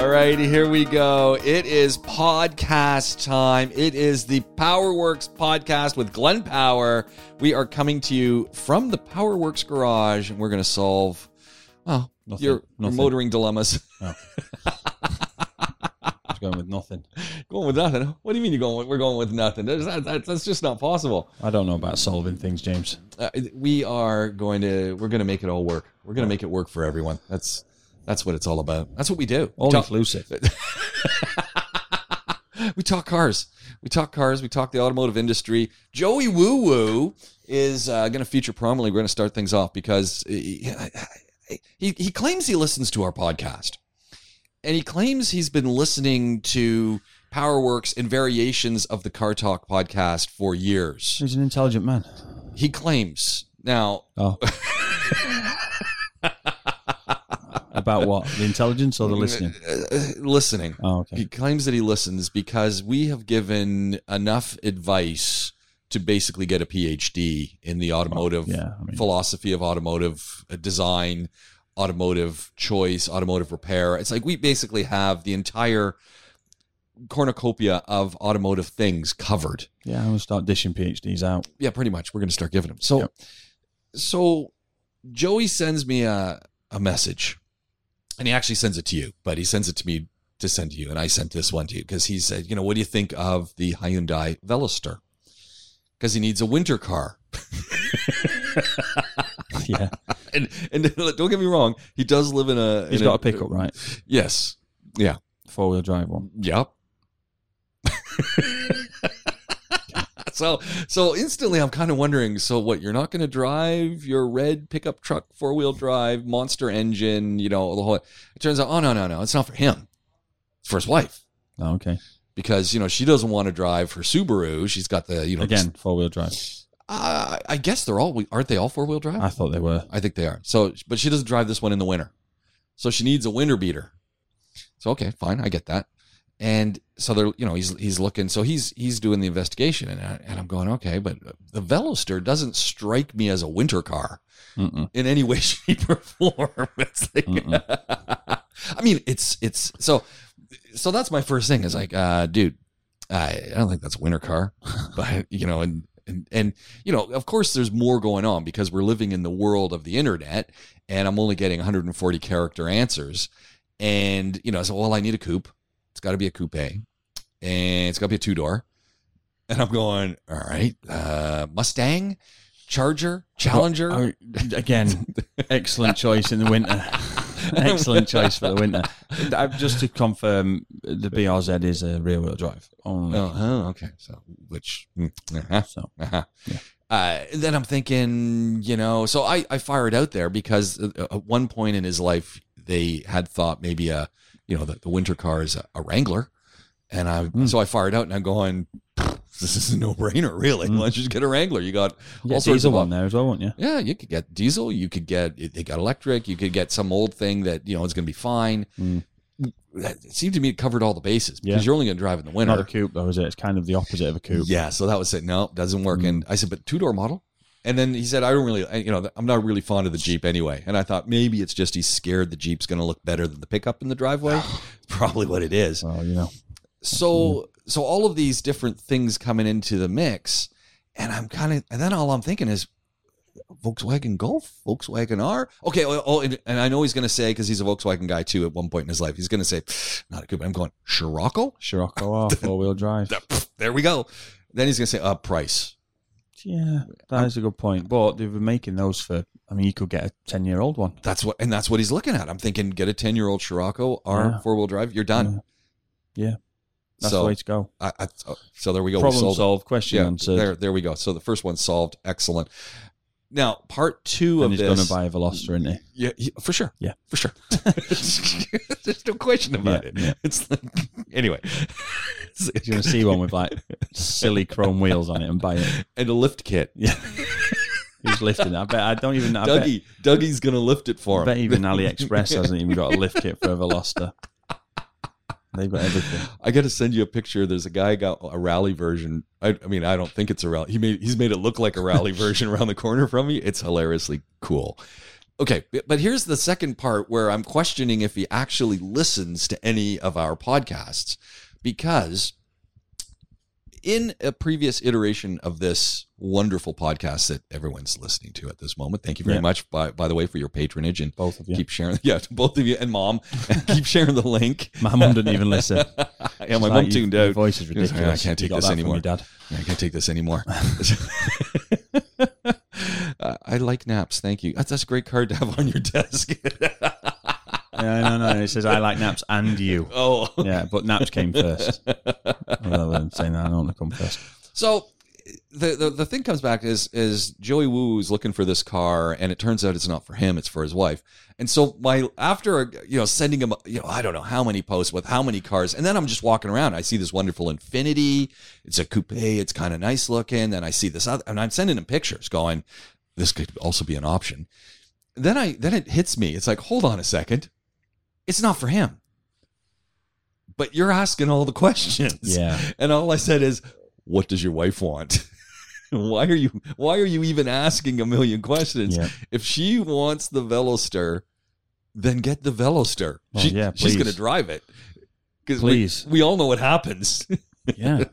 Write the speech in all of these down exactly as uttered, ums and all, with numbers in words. All righty, here we go. It is podcast time. It is the PowerWorks Podcast with Glenn Power. We are coming to you from the PowerWorks Garage, and we're going to solve well, nothing, your, nothing. your motoring dilemmas. Oh. I'm going with nothing. Going with nothing? What do you mean you're going with, we're going with nothing? That's, that's, that's just not possible. I don't know about solving things, James. Uh, we are going to, we're going to make it all work. We're going to make it work for everyone. That's That's what it's all about. That's what we do. All we talk- inclusive. We talk cars. We talk cars. We talk the automotive industry. Joey Woo Woo is uh, going to feature prominently. We're going to start things off because he, he he claims he listens to our podcast. And he claims he's been listening to PowerWorks and variations of the Car Talk podcast for years. He's an intelligent man. He claims. Now... Oh. About what? The intelligence or the listening? Listening. Oh, okay. He claims that he listens because we have given enough advice to basically get a P H D in the automotive well, yeah, I mean, philosophy of automotive design, automotive choice, automotive repair. It's like we basically have the entire cornucopia of automotive things covered. Yeah, I'm going to start dishing P H Ds out. Yeah, pretty much. We're going to start giving them. So, yep. so Joey sends me a, a message. And he actually sends it to you, but he sends it to me to send to you. And I sent this one to you because he said, you know, what do you think of the Hyundai Veloster? Because he needs a winter car. yeah. And, and don't get me wrong. He does live in a... He's in got a, a pickup, right? Yes. Yeah. Four-wheel drive one. Yep. So, so instantly I'm kind of wondering, so what, you're not going to drive your red pickup truck, four wheel drive, monster engine, you know, the whole, it turns out, oh no, no, no. It's not for him. It's for his wife. Oh, okay. Because, you know, she doesn't want to drive her Subaru. She's got the, you know, again, four wheel drive. Uh, I guess they're all, aren't they all four wheel drive? I thought they were. I think they are. So, but she doesn't drive this one in the winter. So she needs a winter beater. So, okay, fine. I get that. And so they're, you know, he's, he's looking, so he's, he's doing the investigation and, I, and I'm going, okay, but the Veloster doesn't strike me as a winter car Mm-mm. in any way, shape or form. It's like, I mean, it's, it's so, so that's my first thing is like, uh, dude, I, I don't think that's a winter car, but you know, and, and, and, you know, of course there's more going on because we're living in the world of the internet and I'm only getting one hundred forty character answers. And, you know, so, well, I need a coupe. It's got to be a coupe and it's got to be a two door. And I'm going, all right, uh, Mustang, Charger, Challenger. Oh, oh, again, excellent choice in the winter. Excellent choice for the winter. Just to confirm, the B R Z is a rear wheel drive. Only. Oh, oh, okay. So, which, uh-huh, so, uh-huh. Yeah. Uh, then I'm thinking, you know, so I, I fire it out there because at one point in his life, they had thought maybe a, you know, the, the winter car is a, a Wrangler. And I, mm. so I fired out and I'm going, this is a no brainer, really. Mm. Why don't you just get a Wrangler? You got you all sorts of one there as well, won't you? Yeah, you could get diesel. You could get, they got electric. You could get some old thing that, you know, it's going to be fine. Mm. It seemed to me it covered all the bases because yeah. you're only going to drive in the winter. Not a coupe though, is it? It's kind of the opposite of a coupe. Yeah. So that was it. No, it doesn't work. Mm. And I said, but two door model. And then he said, I don't really, you know, I'm not really fond of the Jeep anyway. And I thought maybe it's just he's scared the Jeep's going to look better than the pickup in the driveway. Probably what it is. Well, you know. So, so all of these different things coming into the mix. And I'm kind of, and then all I'm thinking is Volkswagen Golf, Volkswagen R. Okay. Oh, and, and I know he's going to say, because he's a Volkswagen guy too at one point in his life, he's going to say, not a coupe. I'm going, Scirocco? Scirocco R, four wheel drive. There we go. Then he's going to say, uh, price. Yeah, that is a good point. But they were making those for, I mean, you could get a ten-year-old one. That's what, and that's what he's looking at. I'm thinking, get a ten-year-old Scirocco R yeah. four-wheel drive. You're done. Yeah, yeah. That's so, the way to go. I, I, so there we go. Problem we solved. solved. Question yeah, answered. There, there we go. So the first one solved. Excellent. Now, part two and of this. And he's going to buy a Veloster, isn't he? Yeah, yeah, for sure. Yeah, for sure. There's no question about yeah, it. Yeah. It's like, anyway. He's going to see one with like silly chrome wheels on it and buy it. And a lift kit. Yeah. Who's lifting it? I bet I don't even know. Dougie, bet, Dougie's going to lift it for him. I bet even AliExpress hasn't even got a lift kit for a Veloster. They've got everything. I got to send you a picture. There's a guy got a rally version. I, I mean, I don't think it's a rally. He made he's made it look like a rally version around the corner from me. It's hilariously cool. Okay, but here's the second part where I'm questioning if he actually listens to any of our podcasts, because in a previous iteration of this wonderful podcast that everyone's listening to at this moment, thank you very yeah. much, by, by the way, for your patronage, and both of you. Keep sharing. Yeah, both of you and Mom, and keep sharing the link. My mom didn't even listen. yeah, She's my like, mom tuned out. Your voice is ridiculous. I can't take this anymore. Me, Dad. Yeah, I can't take this anymore. Uh, I like naps. Thank you. That's, that's a great card to have on your desk. no, no, no. It says, I like naps and you. Oh. Yeah, but naps came first. Although I'm saying that, I don't want to come first. So the, the, the thing comes back is, is Joey Woo is looking for this car, and it turns out it's not for him. It's for his wife. And so my after, you know, sending him, you know, I don't know how many posts with how many cars. And then I'm just walking around. I see this wonderful Infiniti. It's a coupe. It's kind of nice looking. Then I see this other, and I'm sending him pictures going, this could also be an option. Then I then it hits me. It's like, hold on a second. It's not for him. But you're asking all the questions. Yeah. And all I said is, what does your wife want? why are you why are you even asking a million questions? Yeah. If she wants the Veloster, then get the Veloster. Well, she, yeah, she's going to drive it. Please. We, we all know what happens. yeah.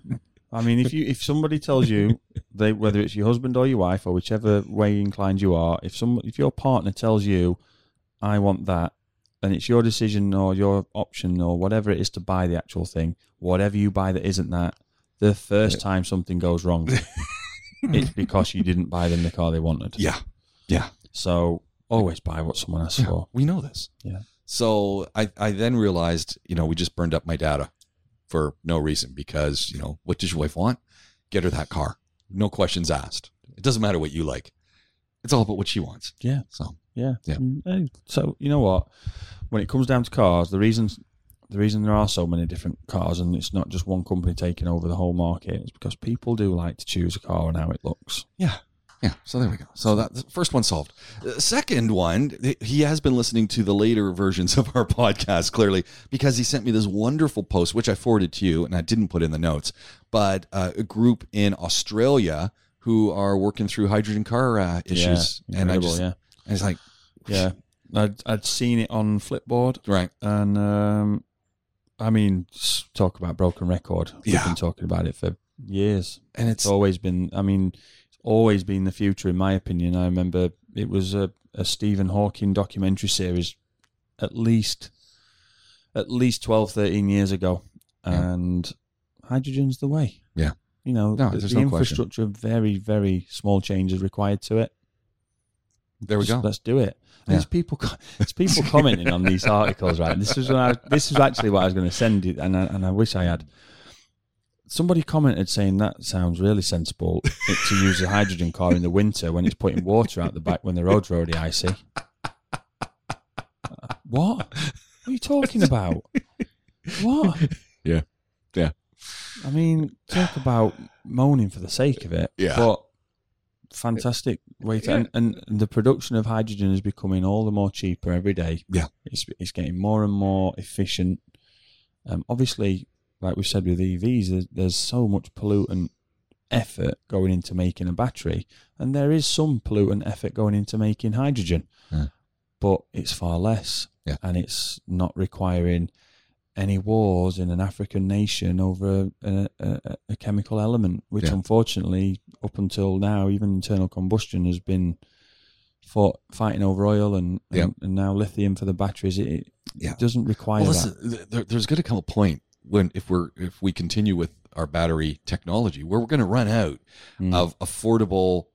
I mean, if you if somebody tells you, they whether it's your husband or your wife or whichever way inclined you are, if some if your partner tells you, I want that, and it's your decision or your option or whatever it is to buy the actual thing, whatever you buy that isn't that, the first yeah. time something goes wrong, it's because you didn't buy them the car they wanted. Yeah. Yeah. So always buy what someone asks yeah, for. We know this. Yeah. So I, I then realized, you know, we just burned up my data for no reason, because, you know, what does your wife want? Get her that car. No questions asked. It doesn't matter what you like. It's all about what she wants. Yeah. So, yeah. yeah. So, you know what? When it comes down to cars, the reason, the reason there are so many different cars, and it's not just one company taking over the whole market, is because people do like to choose a car and how it looks. Yeah. Yeah. So there we go. So that the first one solved. The second one, he has been listening to the later versions of our podcast, clearly, because he sent me this wonderful post, which I forwarded to you and I didn't put in the notes, but uh, a group in Australia who are working through hydrogen car uh, issues. Yeah, and I just, yeah. I was like, yeah, I'd, I'd seen it on Flipboard. Right. And um, I mean, talk about broken record. We've yeah. been talking about it for years. And it's, it's always been, I mean, always been the future, in my opinion. I remember it was a, a Stephen Hawking documentary series at least at least twelve, thirteen years ago, yeah. and hydrogen's the way. Yeah. You know, no, the, the no infrastructure, question. very, very small changes required to it. There we Just, go. Let's do it. Yeah. There's people there's people commenting on these articles, right? This is, when I, this is actually what I was going to send you, and I, and I wish I had. Somebody commented saying that sounds really sensible to use a hydrogen car in the winter when it's putting water out the back when the roads are already icy. What? What are you talking about? What? Yeah. Yeah. I mean, talk about moaning for the sake of it. Yeah. But fantastic way to, yeah. and, and the production of hydrogen is becoming all the more cheaper every day. Yeah. It's, it's getting more and more efficient. Um, obviously, like we said with E Vs, there's, there's so much pollutant effort going into making a battery, and there is some pollutant effort going into making hydrogen, yeah. but it's far less, yeah. and it's not requiring any wars in an African nation over a, a, a chemical element, which yeah. unfortunately, up until now, even internal combustion has been fought, fighting over oil and, yeah. and, and now lithium for the batteries. It, it yeah. doesn't require well, listen, that. There, there's going to come a point when if we're if we continue with our battery technology, where we're going to run out mm. of affordable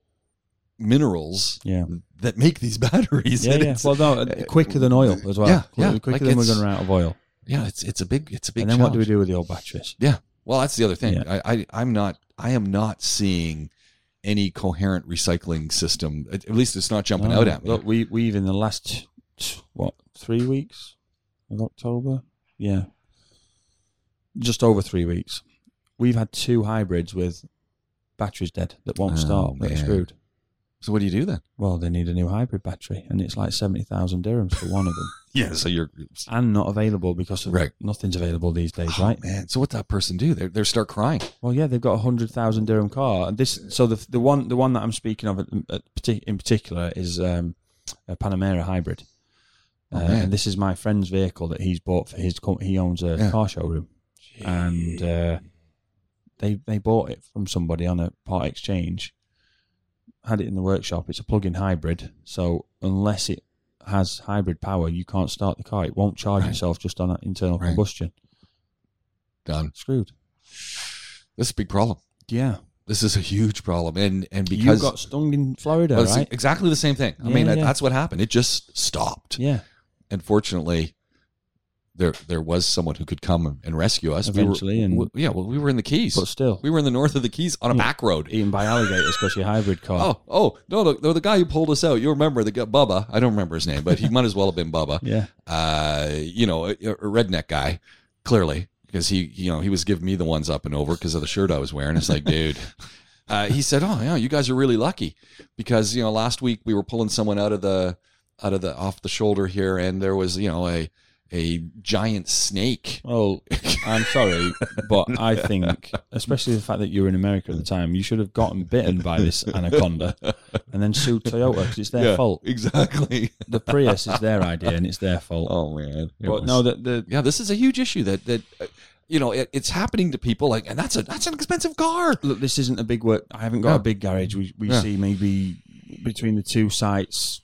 minerals yeah. that make these batteries. Yeah, yeah. Well, no, quicker than oil as well. Yeah, yeah. Quicker like than we're going to run out of oil. Yeah, it's it's a big it's a big. And then challenge. What do we do with the old batteries? Yeah. Well, that's the other thing. Yeah. I, I I'm not I am not seeing any coherent recycling system. At least it's not jumping no, out at me. Look, we we've in the last what three weeks of October. Yeah. Just over three weeks, we've had two hybrids with batteries dead that won't oh, start. They're screwed. So what do you do then? Well, they need a new hybrid battery, and it's like seventy thousand dirhams for one of them. yeah, so you're and not available because of right. nothing's available these days, oh, right? Man, so what that person do? They they start crying. Well, yeah, they've got a hundred thousand dirham car, and this. So the the one the one that I'm speaking of in particular is um, a Panamera hybrid. Oh, uh, and this is my friend's vehicle that he's bought for his company. He owns a yeah. car showroom. Jeez. And uh, they they bought it from somebody on a part exchange, had it in the workshop. It's a plug-in hybrid, so unless it has hybrid power, you can't start the car. It won't charge right. itself just on that internal right. combustion. Done. Screwed. This is a big problem. Yeah. This is a huge problem. And and because you got stung in Florida, well, right? Exactly the same thing. I yeah, mean, yeah. that's what happened. It just stopped. Yeah. And fortunately, there there was someone who could come and rescue us. Eventually. We were, and we, yeah, well, we were in the Keys. But still. We were in the north of the Keys on a yeah. back road. Eaten by alligators because your hybrid car. Oh, oh no, no, no, the guy who pulled us out, you remember, the guy, Bubba. I don't remember his name, but he might as well have been Bubba. Yeah. Uh, you know, a, a redneck guy, clearly. Because he, you know, he was giving me the ones up and over because of the shirt I was wearing. It's like, dude, uh, he said, "Oh, yeah, you guys are really lucky because you know last week we were pulling someone out of the, out of the off the shoulder here, and there was you know a, a giant snake." Well, I'm sorry, but I think, especially the fact that you were in America at the time, you should have gotten bitten by this anaconda and then sued Toyota because it's their yeah, fault. Exactly. The Prius is their idea and it's their fault. Oh man. It but was, no, that the yeah, this is a huge issue that that uh, you know it, it's happening to people. Like, and that's a that's an expensive car. Look, this isn't a big work. I haven't got yeah. a big garage. We we yeah. see maybe between the two sites.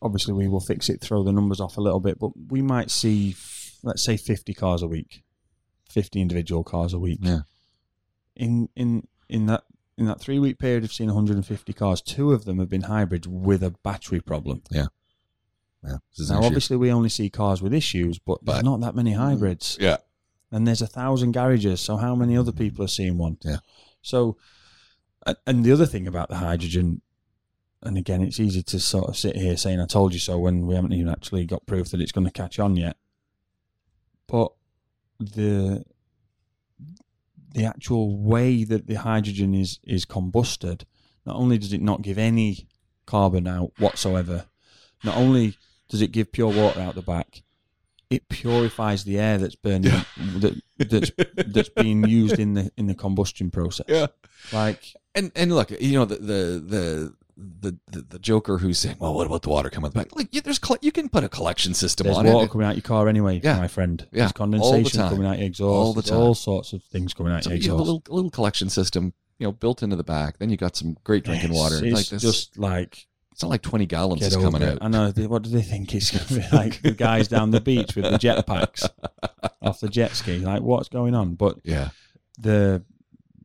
Obviously, we will fix it, throw the numbers off a little bit, but we might see, let's say, fifty cars a week, fifty individual cars a week. Yeah. In in in that in that three week period, I've seen one hundred fifty cars. Two of them have been hybrids with a battery problem. Yeah. Yeah. Now, obviously, we only see cars with issues, but, but there's not that many hybrids. Yeah. And there's a thousand garages, so how many other people are seeing one? Yeah. So, and the other thing about the hydrogen. And again, it's easy to sort of sit here saying, I told you so, when we haven't even actually got proof that it's going to catch on yet. But the the actual way that the hydrogen is, is combusted, not only does it not give any carbon out whatsoever, not only does it give pure water out the back, it purifies the air that's burning, yeah. that, that's that's being used in the in the combustion process. Yeah. Like, and and look, you know, the the... the The, the the joker who's saying, well, what about the water coming out the back? Like, yeah, there's you can put a collection system there's on it. There's water coming out your car anyway, yeah. my friend. Yeah. There's condensation all the coming out your exhaust. All the time. All sorts of things coming out so your exhaust. You have a little, little collection system, you know, built into the back. Then you got some great drinking yes, water. It's like this, just like... It's not like twenty gallons is coming it. out. I know. What do they think it's going to be like? The guys down the beach with the jetpacks off the jet ski. Like, what's going on? But yeah, the...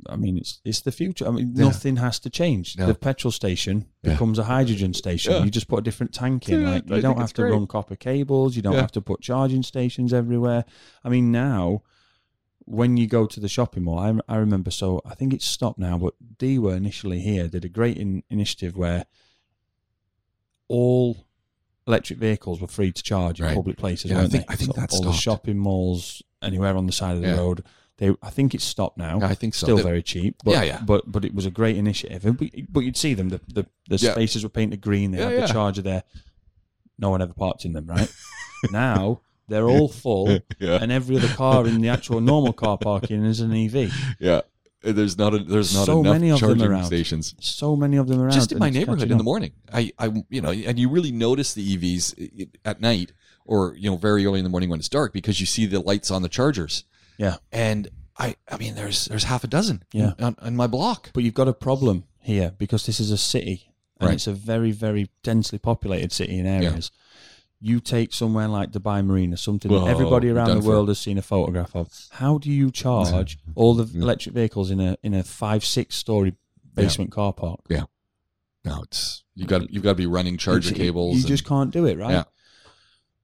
I mean, it's it's the future. I mean, yeah. nothing has to change. Yeah. The petrol station yeah. becomes a hydrogen station. Yeah. You just put a different tank in. Yeah, like you I don't have to great. run copper cables. You don't yeah. have to put charging stations everywhere. I mean, now, when you go to the shopping mall, I, I remember, so I think it's stopped now, but D were initially here, did a great in, initiative where all electric vehicles were free to charge in right. public places, yeah, weren't I think, they? I think so that's all stopped. The shopping malls, anywhere on the side of the yeah. road. They, I think it's stopped now. Yeah, I think so. Still They're, very cheap. But, yeah, yeah. But, but it was a great initiative. And we, but you'd see them. The the, the yeah. spaces were painted green. They yeah, had yeah. the Charger there. No one ever parked in them, right? Now, they're all full. yeah. And every other car in the actual normal car parking is an E V. Yeah. There's not a, there's not so enough many of charging them around. stations. So many of them around. Just in my neighborhood in the morning. I, I, you know, and you really notice the E Vs at night or, you know, very early in the morning when it's dark because you see the lights on the Chargers. Yeah, and I, I mean, there's there's half a dozen yeah. on, on my block. But you've got a problem here because this is a city, and right. it's a very, very densely populated city in areas. Yeah. You take somewhere like Dubai Marina, something Whoa, that everybody around the world has seen a photograph of. How do you charge all the yeah. electric vehicles in a in a five, six story basement yeah. car park? Yeah, no, it's you got you've got to be running charger it's, cables. You and, just can't do it, right? Yeah.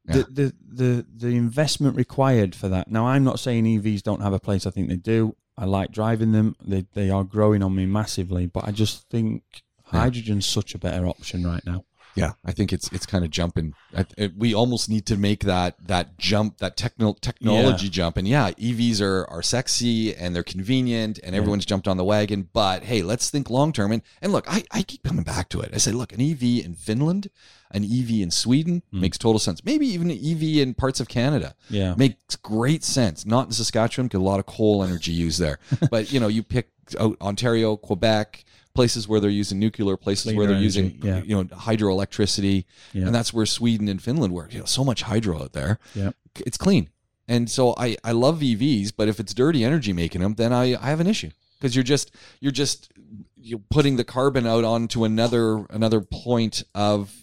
Yeah. The, the the the investment required for that. Now, I'm not saying E Vs don't have a place. I think they do. I like driving them. They they are growing on me massively. But I just think yeah. hydrogen's such a better option right now. Yeah, I think it's it's kind of jumping. I, it, we almost need to make that that jump, that techno, technology yeah. jump. And yeah, E Vs are are sexy and they're convenient and yeah. everyone's jumped on the wagon. But hey, let's think long term. And and look, I I keep coming back to it. I say, look, an E V in Finland. An E V in Sweden mm. makes total sense. Maybe even an E V in parts of Canada yeah. makes great sense. Not in Saskatchewan, because a lot of coal energy used there. But, you know, you pick out Ontario, Quebec, places where they're using nuclear, places Cleaner where they're energy. using yeah. you know hydroelectricity, yeah. and that's where Sweden and Finland work. You know, so much hydro out there. Yeah, it's clean. And so I, I love E Vs, but if it's dirty energy making them, then I, I have an issue, because you're just you're just you're putting the carbon out onto another another point of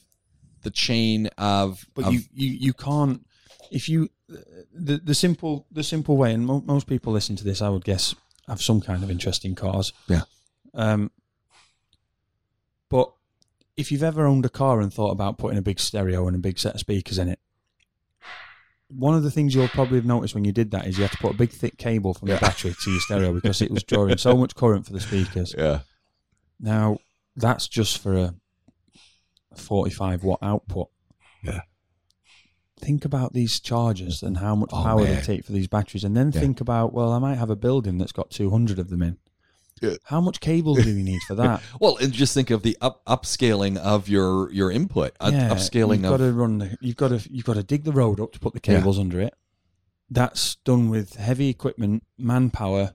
the chain of. But of, you, you you can't if you the the simple the simple way, and mo- most people listen to this, I would guess, have some kind of interest in cars. Yeah. Um. But if you've ever owned a car and thought about putting a big stereo and a big set of speakers in it, one of the things you'll probably have noticed when you did that is you had to put a big thick cable from yeah. the battery to your stereo because it was drawing so much current for the speakers. Yeah. Now, that's just for a forty-five watt output. Yeah. Think about these chargers and how much oh, power man. they take for these batteries, and then yeah. think about, well, I might have a building that's got two hundred of them in. Yeah. How much cable do you need for that? Well, and just think of the up upscaling of your your input. Up, yeah, upscaling. You've got to run. The, you've got to you've got to dig the road up to put the cables yeah. under it. That's done with heavy equipment, manpower,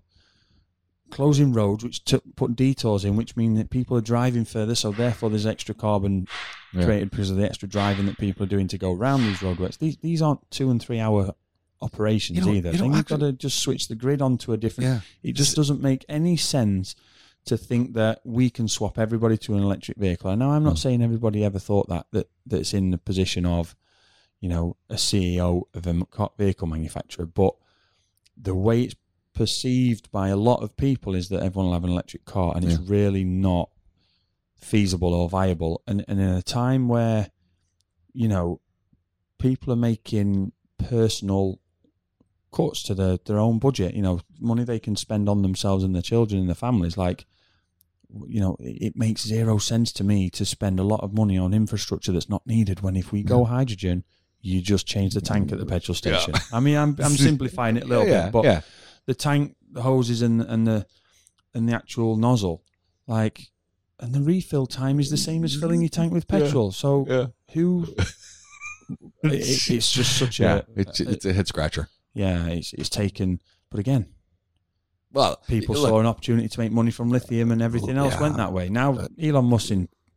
closing roads, which t- put detours in, which mean that people are driving further. So therefore, there's extra carbon yeah. created because of the extra driving that people are doing to go around these roadworks. These these aren't two and three hour operations, you know, either. You know, then you've got to just switch the grid onto a different. Yeah. It just doesn't make any sense to think that we can swap everybody to an electric vehicle. And now I'm not saying everybody ever thought that, that that's in the position of, you know, a C E O of a vehicle manufacturer, but the way it's perceived by a lot of people is that everyone will have an electric car, and yeah. it's really not feasible or viable. And, and in a time where, you know, people are making personal cuts to their, their own budget, you know, money they can spend on themselves and their children and their families. Like, you know, it, it makes zero sense to me to spend a lot of money on infrastructure that's not needed. When if we go hydrogen, you just change the tank at the petrol station. Yeah. I mean, I'm I'm simplifying it a little yeah, bit, but yeah. the tank, the hoses, and and the and the actual nozzle, like, and the refill time is the same as filling your tank with petrol. Yeah. So yeah. who? it, it's just such yeah, a it's, it's a head scratcher. Yeah, it's, it's taken, but again, well, people look, saw an opportunity to make money from lithium and everything else yeah, went that way. Now, uh, Elon Musk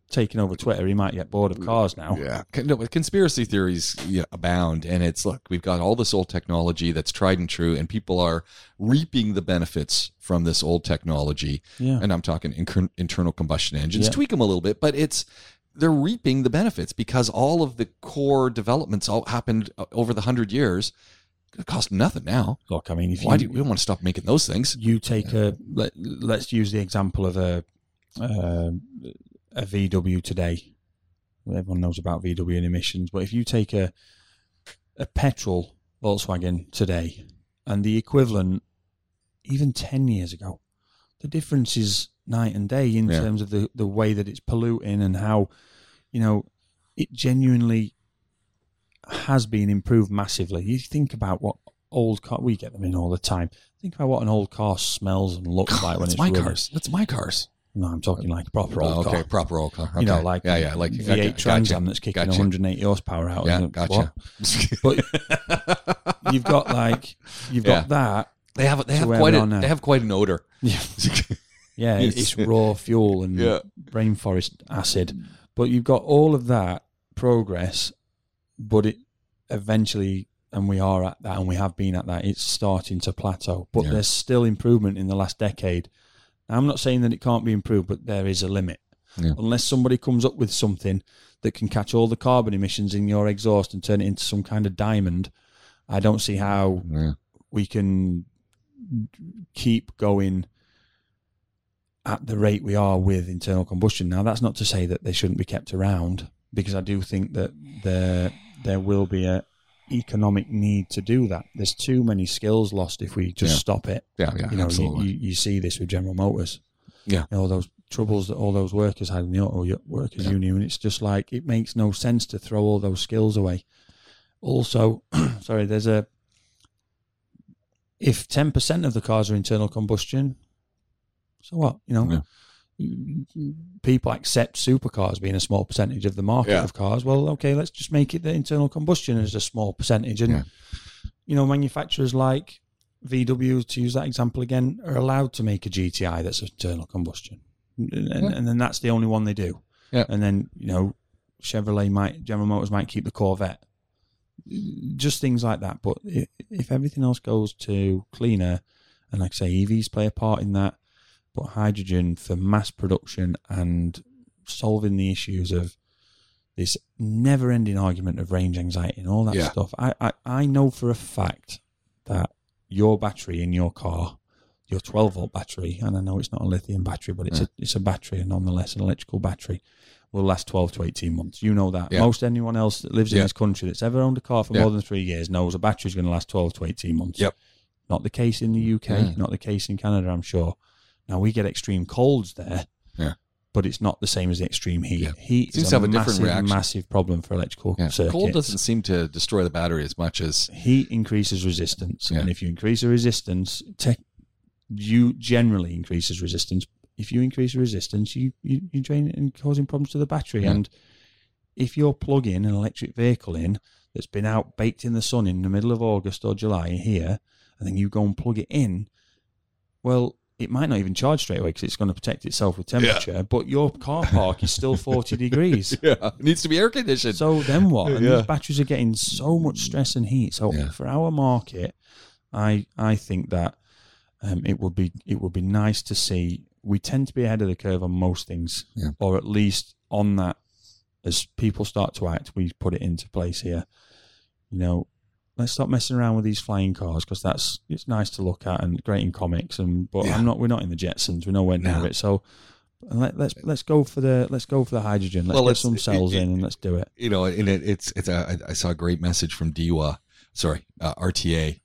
taking over Twitter, he might get bored of cars now. Yeah, no, but conspiracy theories yeah, abound, and it's, look, we've got all this old technology that's tried and true, and people are reaping the benefits from this old technology. Yeah. And I'm talking inc- internal combustion engines, yeah. tweak them a little bit, but it's, they're reaping the benefits because all of the core developments all happened over the hundred years. It cost nothing now. Look, I mean, if why you, do we don't want to stop making those things? You take a let, let's use the example of a uh, a V W today. Everyone knows about V W and emissions, but if you take a a petrol Volkswagen today and the equivalent, even ten years ago, the difference is night and day in yeah. terms of the, the way that it's polluting and how, you know, it genuinely has been improved massively. You think about what old car, we get them in all the time. Think about what an old car smells and looks God, like when it's my running. cars. That's my cars. No, I'm talking like a proper old oh, okay. car. Okay, proper old car. Okay. You know, like yeah, yeah, like V eight gotcha, Transam gotcha, that's kicking gotcha. one hundred eighty horsepower out. Yeah, gotcha. But you've got like you've yeah. got that. They have they have quite a, they have quite an odor. Yeah. Yeah, it's, it's raw fuel and yeah. rainforest acid. But you've got all of that progress, but it eventually, and we are at that, and we have been at that, it's starting to plateau. But yeah. there's still improvement in the last decade. I'm not saying that it can't be improved, but there is a limit. Yeah. Unless somebody comes up with something that can catch all the carbon emissions in your exhaust and turn it into some kind of diamond, I don't see how yeah. we can keep going at the rate we are with internal combustion. Now, that's not to say that they shouldn't be kept around, because I do think that there there will be a economic need to do that. There's too many skills lost if we just yeah. stop it. Yeah, yeah, you know, absolutely. You, you, you see this with General Motors. Yeah, you know, all those troubles that all those workers had in the auto workers yeah. union. It's just like it makes no sense to throw all those skills away. Also, sorry, there's a if ten percent of the cars are internal combustion. So what, you know, yeah. people accept supercars being a small percentage of the market yeah. of cars. Well, okay, let's just make it that internal combustion is a small percentage. And, yeah. you know, manufacturers like V W, to use that example again, are allowed to make a G T I that's internal combustion. and, yeah. and then that's the only one they do. Yeah. And then, you know, Chevrolet might, General Motors might keep the Corvette. Just things like that. But if everything else goes to cleaner, and like I say, E Vs play a part in that, but hydrogen for mass production and solving the issues of this never-ending argument of range anxiety and all that yeah. stuff. I, I, I know for a fact that your battery in your car, your twelve-volt battery, and I know it's not a lithium battery, but it's yeah. a it's a battery, and nonetheless an electrical battery, will last twelve to eighteen months. You know that. Yeah. Most anyone else that lives yeah. in this country that's ever owned a car for yeah. more than three years knows a battery's going to last twelve to eighteen months. Yep. Not the case in the U K, yeah. not the case in Canada, I'm sure. Now, we get extreme colds there. Yeah. But it's not the same as the extreme heat. Yeah. Heat is a, have a massive, massive problem for electrical yeah. circuits. Cold doesn't seem to destroy the battery as much as... Heat increases resistance. Yeah. And if you increase the resistance, te- you generally increases resistance. If you increase the resistance, you, you, you drain it and causing problems to the battery. Yeah. And if you're plugging an electric vehicle in that's been out baked in the sun in the middle of August or July here, and then you go and plug it in, well... it might not even charge straight away because it's going to protect itself with temperature, yeah. but your car park is still forty degrees. Yeah, it needs to be air conditioned. So then what? And yeah. these batteries are getting so much stress and heat. So yeah. for our market, I I think that um, it would be it would be nice to see. We tend to be ahead of the curve on most things, yeah. or at least on that. As people start to act, we put it into place here. You know, let's stop messing around with these flying cars because that's it's nice to look at and great in comics, and but yeah. I'm not. We're not in the Jetsons. We're nowhere near no. it. So let, let's let's go for the let's go for the hydrogen. Let's well, get some cells it, in it, and let's do it. You know, and it, it's it's. A, I saw a great message from D W A, sorry uh, R T A,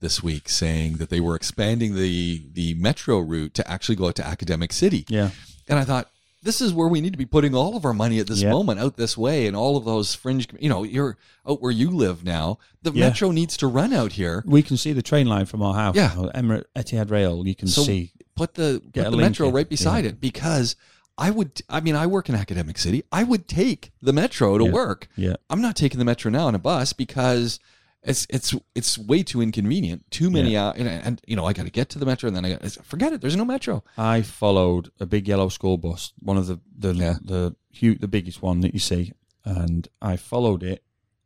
this week saying that they were expanding the the metro route to actually go out to Academic City. Yeah, and I thought, this is where we need to be putting all of our money at this yep. moment, out this way, and all of those fringe, you know, you're out where you live now. The yeah. metro needs to run out here. We can see the train line from our house. Yeah. Emirate, Etihad Rail, you can so see. Put the, put the metro in. right beside yeah. it, because I would, I mean, I work in Academic City. I would take the metro to yeah. work. Yeah. I'm not taking the metro now on a bus because it's it's it's way too inconvenient. Too many yeah. hours, and, and you know, I got to get to the metro, and then I got forget it. There's no metro. I followed a big yellow school bus, one of the the yeah. the huge, the biggest one that you see, and I followed it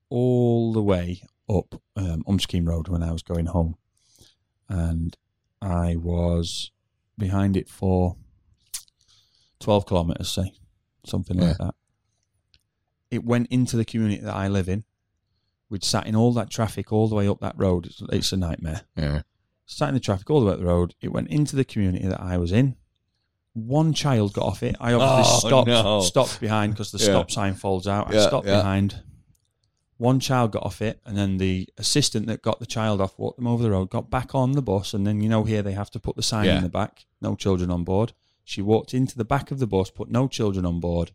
all the way up um, Umskeen Road when I was going home, and I was behind it for twelve kilometers, say something yeah. like that. It went into the community that I live in. We'd sat in all that traffic all the way up that road. It's, it's a nightmare. Yeah. Sat in the traffic all the way up the road. It went into the community that I was in. One child got off it. I obviously oh, stopped, no. stopped behind because the yeah. stop sign folds out. Yeah, I stopped yeah. behind. One child got off it, and then the assistant that got the child off walked them over the road, got back on the bus, and then, you know, here they have to put the sign yeah. in the back, no children on board. She walked into the back of the bus, put no children on board,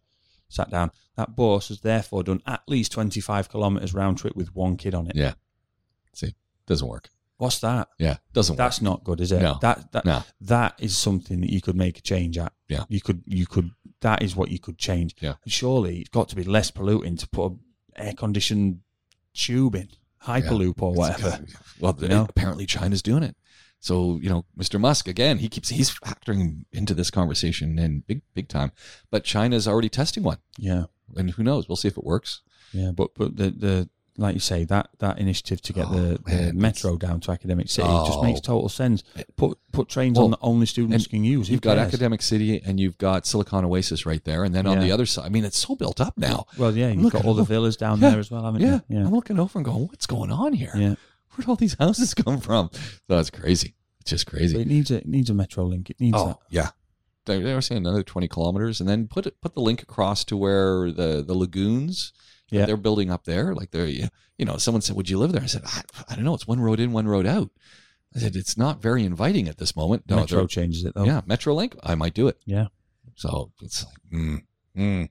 sat down. That bus has therefore done at least twenty-five kilometers round trip with one kid on it. Yeah. See, doesn't work. What's that? Yeah, doesn't That's work. That's not good, is it? No. That that no. that is something that you could make a change at. Yeah. You could you could that is what you could change. Yeah. And surely it's got to be less polluting to put an air conditioned tube in, Hyperloop yeah. or whatever. Well, you know? Apparently China's doing it. So, you know, Mister Musk, again, he keeps, he's factoring into this conversation in big, big time, but China's already testing one. Yeah. And who knows? We'll see if it works. Yeah. But, but the, the, like you say, that, that initiative to get oh, the, the metro down to Academic City oh. just makes total sense. Put, put trains well, on that only students can use. You've got Academic City and you've got Silicon Oasis right there. And then on yeah. the other side, I mean, it's so built up now. Well, yeah. You've got all over. the villas down yeah. there as well, haven't yeah. you? Yeah. I'm looking over and going, what's going on here? Yeah. Where'd all these houses come from? So it's crazy. It's just crazy. But it needs a it needs a metro link. It needs oh, that. Yeah. They, they were saying another twenty kilometers, and then put it, put the link across to where the, the lagoons yeah. that they're building up there. Like they're you know, someone said, would you live there? I said, I, I don't know, it's one road in, one road out. I said, it's not very inviting at this moment. No, metro changes it though. Yeah, Metrolink, I might do it. Yeah. So it's like mm, mm.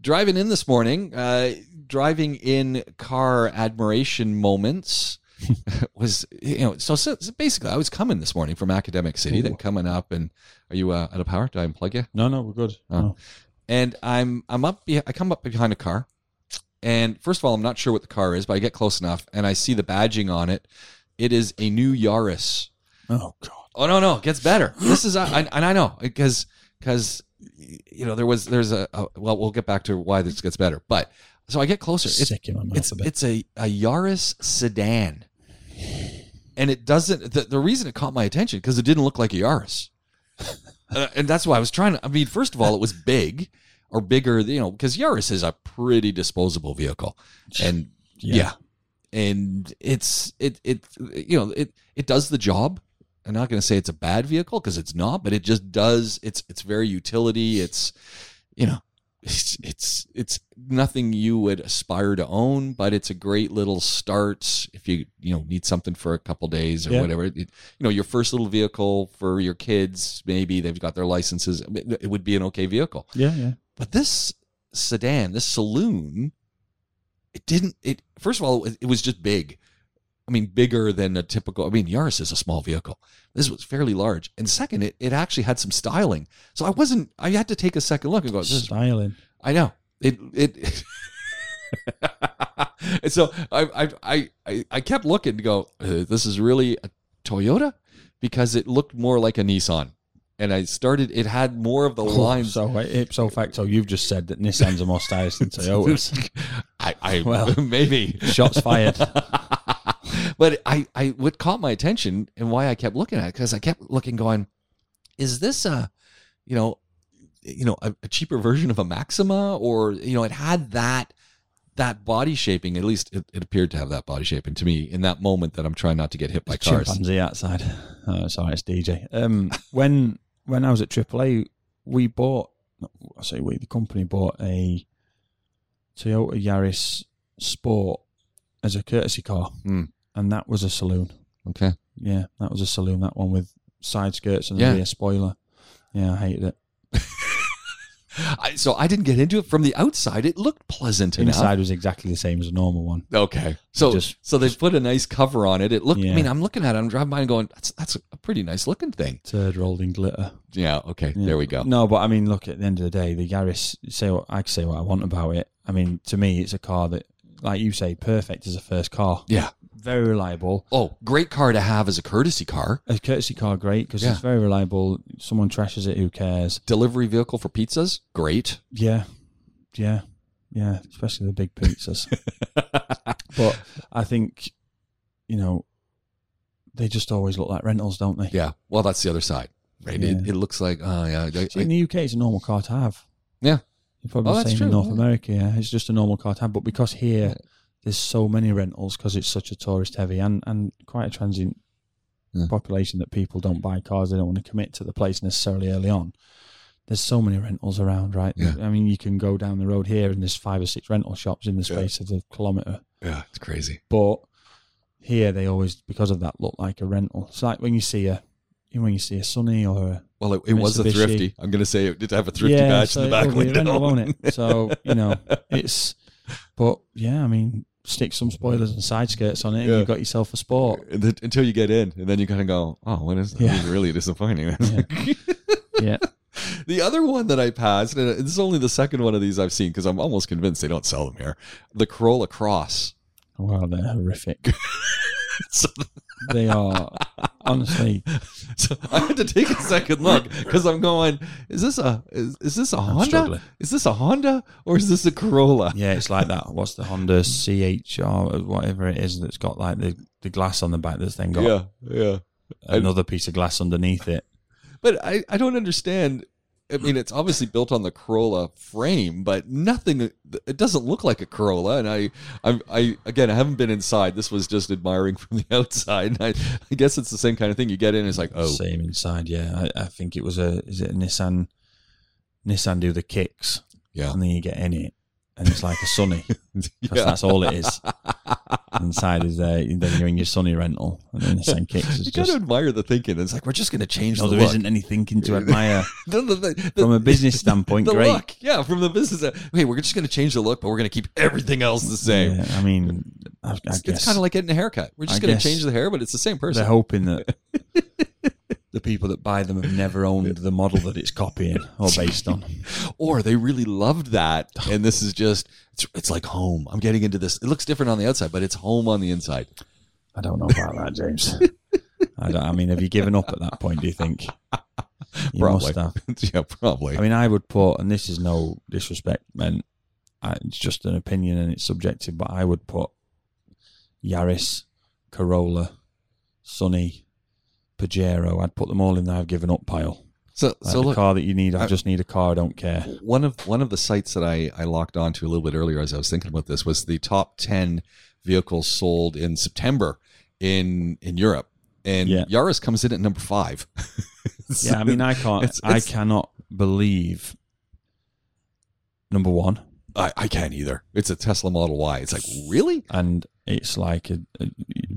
Driving in this morning, uh, driving in car admiration moments. was you know so, so basically I was coming this morning from Academic City Ooh. then coming up, and are you uh, out of power? Did I unplug you? No no we're good. oh. no. And I'm I'm up be- I come up behind a car, and first of all I'm not sure what the car is, but I get close enough and I see the badging on it. It is a new Yaris. oh god oh no no it gets better. This is I, I, and I know because because, you know, there was, there's a, a, well, we'll get back to why this gets better, but so I get closer. It's, it's, it's a, a Yaris sedan. And it doesn't, the, the reason it caught my attention, because it didn't look like a Yaris. uh, and that's why I was trying to, I mean, first of all, it was big or bigger, you know, because Yaris is a pretty disposable vehicle. And yeah. yeah. And it's, it, it, you know, it, it does the job. I'm not going to say it's a bad vehicle because it's not, but it just does. It's, it's very utility. It's, you know, it's, it's, it's nothing you would aspire to own, but it's a great little start. If you, you know, need something for a couple days or yeah. whatever, it, you know, your first little vehicle for your kids, maybe they've got their licenses. It would be an okay vehicle. Yeah. Yeah. But this sedan, this saloon, it didn't, it, first of all, it was just big. I mean, bigger than a typical, I mean, Yaris is a small vehicle. This was fairly large. And second, it, it actually had some styling. So I wasn't, I had to take a second look and go, this styling. I know it, it, and so I, I, I, I kept looking to go, this is really a Toyota, because it looked more like a Nissan. And I started, it had more of the lines. Oh, so ipso facto, you've just said that Nissans are more stylish than Toyotas. I, I, well, maybe. Shots fired. But I, I, what caught my attention and why I kept looking at it, because I kept looking going, is this a, you know, you know, a, a cheaper version of a Maxima? Or, you know, it had that, that body shaping, at least it, it appeared to have that body shaping to me in that moment that I'm trying not to get hit by it's cars. Chimpanzee outside. Oh, sorry, it's D J. Um, when, when I was at triple A, we bought, I say we, the company bought a Toyota Yaris Sport as a courtesy car. Mm. And that was a saloon. Okay. Yeah, that was a saloon, that one with side skirts and a yeah. rear spoiler. Yeah, I hated it. I, so I didn't get into it. From the outside, it looked pleasant enough. Inside was exactly the same as a normal one. Okay. So just, so they put a nice cover on it. It looked, yeah. I mean, I'm looking at it. I'm driving by and going, that's, that's a pretty nice looking thing. Turd rolled in glitter. Yeah, okay. Yeah. There we go. No, but I mean, look, at the end of the day, the Yaris, say what, I can say what I want about it. I mean, to me, it's a car that, like you say, perfect as a first car. Yeah. Very reliable. Oh, great car to have as a courtesy car. A courtesy car, great, because yeah. it's very reliable. Someone trashes it, who cares? Delivery vehicle for pizzas, great. Yeah, yeah, yeah, especially the big pizzas. But I think, you know, they just always look like rentals, don't they? Yeah, well, that's the other side, right? Yeah. It, it looks like, oh, yeah. I, See, in the U K, it's a normal car to have. Yeah. You're probably oh, the same in North yeah. America, yeah. It's just a normal car to have, but because here... Yeah. There's so many rentals because it's such a tourist heavy and, and quite a transient yeah. population that people don't buy cars. They don't want to commit to the place necessarily early on. There's so many rentals around, right? Yeah. I mean, you can go down the road here and there's five or six rental shops in the space yeah. of a kilometre. Yeah, it's crazy. But here they always, because of that, look like a rental. It's like when you see a when you see a Sunny or a well, it, it was a thrifty. I'm going to say it did have a thrifty yeah, badge so in the back window. Rental, won't it? So, you know, it's... But, yeah, I mean... Stick some spoilers and side skirts on it, and yeah. you've got yourself a sport. Until you get in, and then you kind of go, "Oh, what is that?" Yeah. This is really disappointing. Yeah. yeah. The other one that I passed, and this is only the second one of these I've seen because I'm almost convinced they don't sell them here. The Corolla Cross. Wow, they're horrific. so, they are honestly. So I had to take a second look because I'm going, is this a is, is this a I'm Honda? Struggling. Is this a Honda or is this a Corolla? Yeah, it's like that. What's the Honda C H R, whatever it is that's got like the, the glass on the back that's then got yeah, yeah. another I, piece of glass underneath it. But I, I don't understand. I mean, it's obviously built on the Corolla frame, but nothing. It doesn't look like a Corolla. And I, I, I again, I haven't been inside. This was just admiring from the outside. And I, I guess it's the same kind of thing. You get in, it's like oh, same inside. Yeah, I, I think it was a. Is it a Nissan? Nissan do the Kicks. Yeah, and then you get in it, and it's like a Sunny. Because yeah. that's all it is. Inside is there, and then you're in your Sunny rental, and then Nissan Kicks. You got to admire the thinking. It's like we're just going to change. No, the there look. Isn't any thinking to admire. the, the, the, from a business standpoint, the great. Look, yeah, from the business. Hey, we're just going to change the look, but we're going to keep everything else the same. Yeah, I mean, I, I it's, it's kind of like getting a haircut. We're just going to change the hair, but it's the same person. They're hoping that the people that buy them have never owned the model that it's copying or based on. Or they really loved that, and this is just, it's, it's like home. I'm getting into this. It looks different on the outside, but it's home on the inside. I don't know about that, James. I, don't, I mean, have you given up at that point, do you think? You probably. Yeah, probably. I mean, I would put, and this is no disrespect meant, it's just an opinion and it's subjective, but I would put Yaris, Corolla, Sunny, Pajero. I'd put them all in the I've given up pile. So, like so the look, car that you need, I, I just need a car, I don't care. One of one of the sites that I, I locked onto a little bit earlier as I was thinking about this was the top ten vehicles sold in September in in Europe. And yeah. Yaris comes in at number five. So yeah, I mean, I can't, it's, it's, I cannot believe, number one. I, I can't either. It's a Tesla Model Y. It's like, really? And it's like a, a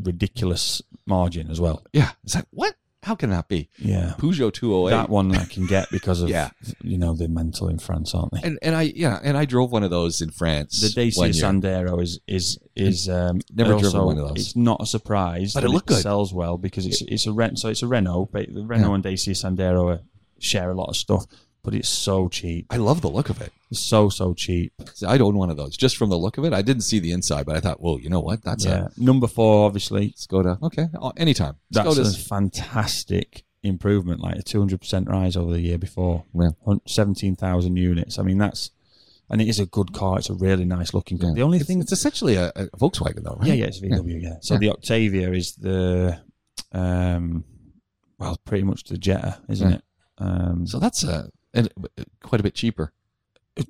ridiculous margin as well. Yeah. It's like, what? How can that be? Yeah. Peugeot two oh eight. That one I can get because of, yeah. you know, they're mental in France, aren't they? And, and I, yeah, and I drove one of those in France. The Dacia Sandero is, is, is, um, never also, driven one of those. It's not a surprise, but it looks good. Sells well because it's, it's a rent. So it's a Renault, but the Renault yeah. and Dacia Sandero share a lot of stuff, but it's so cheap. I love the look of it. It's so, so cheap. See, I'd own one of those just from the look of it. I didn't see the inside, but I thought, well, you know what? That's yeah. a... Number four, obviously. Skoda. Okay. Anytime. That's Skoda's... a fantastic improvement, like a two hundred percent rise over the year before. Yeah. seventeen thousand units. I mean, that's... And it is a good car. It's a really nice looking car. Yeah. The only it's, thing... It's essentially a, a Volkswagen, though, right? Yeah, yeah, it's a V W, yeah. yeah. So yeah. the Octavia is the... um, well, pretty much the Jetta, isn't yeah. it? Um, so that's a... And quite a bit cheaper.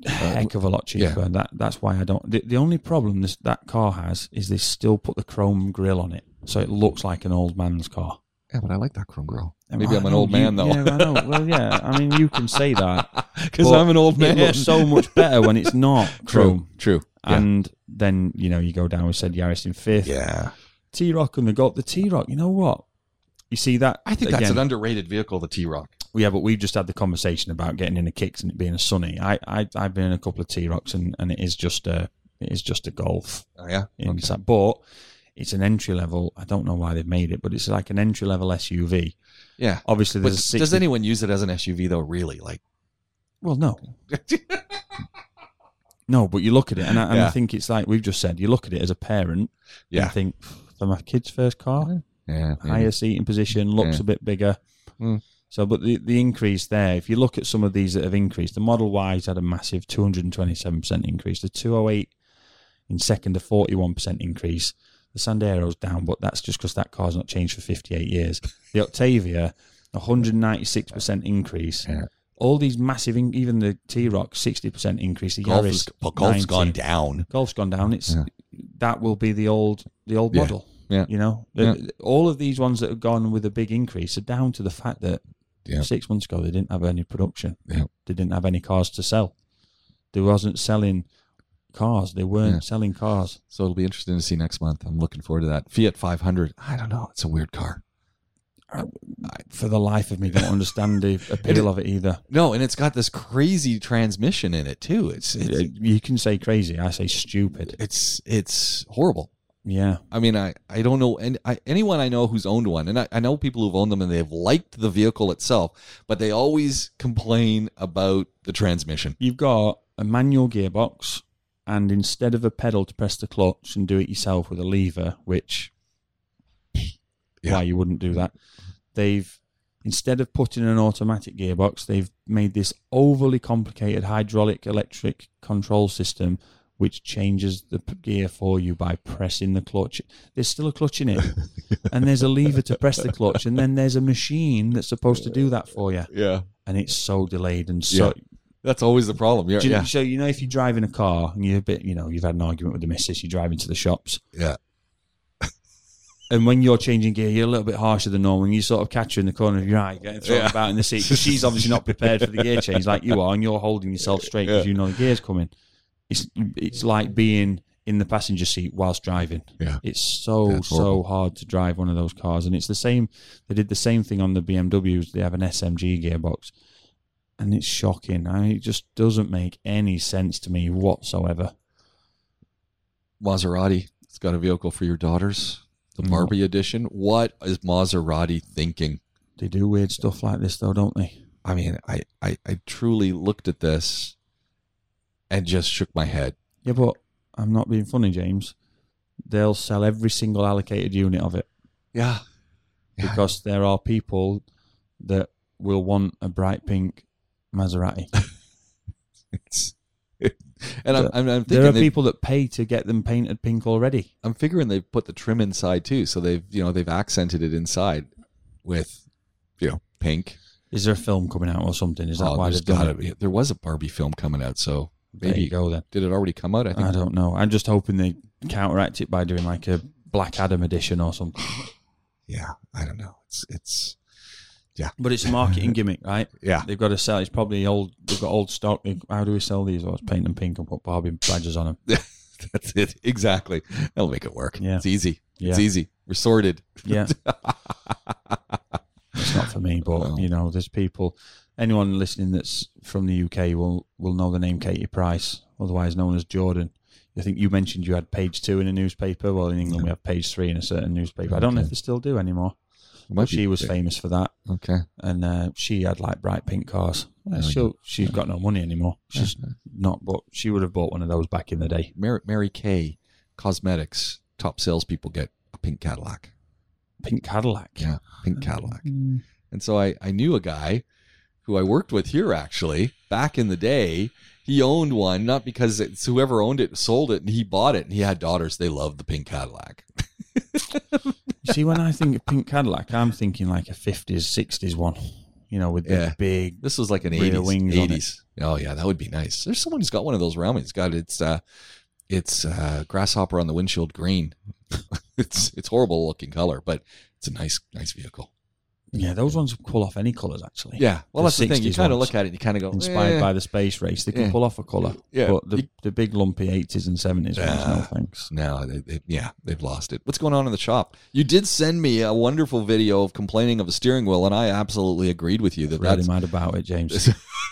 A heck of a lot cheaper. Yeah. That that's why I don't. The, the only problem this that car has is they still put the chrome grille on it, so it looks like an old man's car. Yeah, but I like that chrome grille. And Maybe I I'm know, an old you, man though. Yeah, I know. Well, yeah. I mean, you can say that because I'm an old man. It looks so much better when it's not chrome. True. True. Yeah. And then you know you go down. We said Yaris in fifth. Yeah. T-Roc and the Golf. The T-Roc. You know what? You see that? I think again, that's an underrated vehicle. The T-Roc. Yeah, but we've just had the conversation about getting in a Kicks and it being a Sunny. I, I, I've been in a couple of T-Rocs and, and it is just a it is just a Golf. Oh, yeah? Okay. But it's an entry-level. I don't know why they've made it, but it's like an entry-level S U V. Yeah. Obviously, there's but a sixty... Does anyone use it as an S U V, though, really? Like, Well, no. No, but you look at it, and, I, and yeah. I think it's like we've just said, you look at it as a parent yeah. and think, for my kid's first car, yeah, yeah. higher seating position, looks yeah. a bit bigger. Mm. So, but the, the increase there, if you look at some of these that have increased, the Model Y's had a massive two hundred twenty-seven percent increase. The two oh eight in second, a forty-one percent increase. The Sandero's down, but that's just because that car's not changed for fifty-eight years. The Octavia, one hundred ninety-six percent increase. Yeah. All these massive, even the T-Roc, sixty percent increase. The Golf Yaris, is, but Golf's ninety gone down. Golf's gone down. It's yeah. That will be the old the old yeah. model. Yeah. You know, yeah. all of these ones that have gone with a big increase are down to the fact that Yep. six months ago, they didn't have any production. Yep. They didn't have any cars to sell. They wasn't selling cars. They weren't yeah. selling cars. So it'll be interesting to see next month. I'm looking forward to that. Fiat five hundred. I don't know. It's a weird car. I, for the life of me, don't understand the appeal of it either. No, and it's got this crazy transmission in it too. It's, it's you can say crazy. I say stupid. It's it's horrible. Yeah. I mean, I, I don't know any, I, anyone I know who's owned one. And I, I know people who've owned them and they've liked the vehicle itself, but they always complain about the transmission. You've got a manual gearbox, and instead of a pedal to press the clutch and do it yourself with a lever, which, yeah. why you wouldn't do that, they've, instead of putting an automatic gearbox, they've made this overly complicated hydraulic electric control system which changes the gear for you by pressing the clutch. There's still a clutch in it, and there's a lever to press the clutch, and then there's a machine that's supposed to do that for you. Yeah. And it's so delayed and so... Yeah. That's always the problem. Yeah. You know, yeah. So, you know, if you're driving a car and you're a bit, you know, you've had an argument with the missus, you're driving to the shops. Yeah. And when you're changing gear, you're a little bit harsher than normal, and you sort of catch her in the corner of your eye, getting thrown yeah. about in the seat, because she's obviously not prepared for the gear change like you are, and you're holding yourself straight because yeah. you know the gear's coming. It's it's like being in the passenger seat whilst driving. Yeah. It's so, That's so horrible. Hard to drive one of those cars. And it's the same, they did the same thing on the B M Ws. They have an S M G gearbox. And it's shocking. I mean, it just doesn't make any sense to me whatsoever. Maserati, it's got a vehicle for your daughters, the Barbie mm. edition. What is Maserati thinking? They do weird stuff like this, though, don't they? I mean, I, I, I truly looked at this and just shook my head. Yeah, but I'm not being funny, James. They'll sell every single allocated unit of it. Yeah. yeah. Because there are people that will want a bright pink Maserati. it's, it, and I'm, I'm, I'm thinking there are people that pay to get them painted pink already. I'm figuring they've put the trim inside too, so they've you know they've accented it inside with you know pink. Is there a film coming out or something? Is that oh, why they've done it? Be, there was a Barbie film coming out, so maybe there you go then. Did it already come out? I, think I don't know. I'm just hoping they counteract it by doing like a Black Adam edition or something. Yeah, I don't know. It's it's yeah, but it's a marketing gimmick, right? Yeah, they've got to sell. It's probably old. They've got old stock. How do we sell these? Let's paint them pink and put Barbie badges on them. That's it. Exactly. That'll make it work. Yeah, it's easy. Yeah. It's easy. We're sorted. Yeah, it's not for me, but well. you know, there's people. Anyone listening that's from the U K will will know the name Katie Price, otherwise known as Jordan. I think you mentioned you had page two in a newspaper. Well, in England, we have page three in a certain newspaper. I don't okay. know if they still do anymore. But she was famous for that. Okay. And uh, she had like bright pink cars. Yeah, she'll, she's got no money anymore. She's yeah. not, but she would have bought one of those back in the day. Mary, Mary Kay Cosmetics, top salespeople get a pink Cadillac. Pink Cadillac? Yeah, pink Cadillac. Mm. And so I, I knew a guy who I worked with here actually back in the day. He owned one, not because it's whoever owned it sold it, and he bought it, and he had daughters. They loved the pink Cadillac. See, when I think of pink Cadillac, I'm thinking like a fifties, sixties one, you know, with the yeah. big. This was like an eighties. eighties. Oh yeah, that would be nice. There's someone who's got one of those around me. It's got its uh, its uh, grasshopper on the windshield green. it's it's horrible looking color, but it's a nice nice vehicle. Yeah, those ones pull off any colours, actually. Yeah, well, the that's the thing. You kind of look at it and you kind of go... Inspired eh. by the space race, they can yeah. pull off a colour. Yeah. But the, the big lumpy eighties and seventies uh, ones, no thanks. No, they, they, yeah, they've lost it. What's going on in the shop? You did send me a wonderful video of complaining of a steering wheel, and I absolutely agreed with you. That really that's... mad about it, James.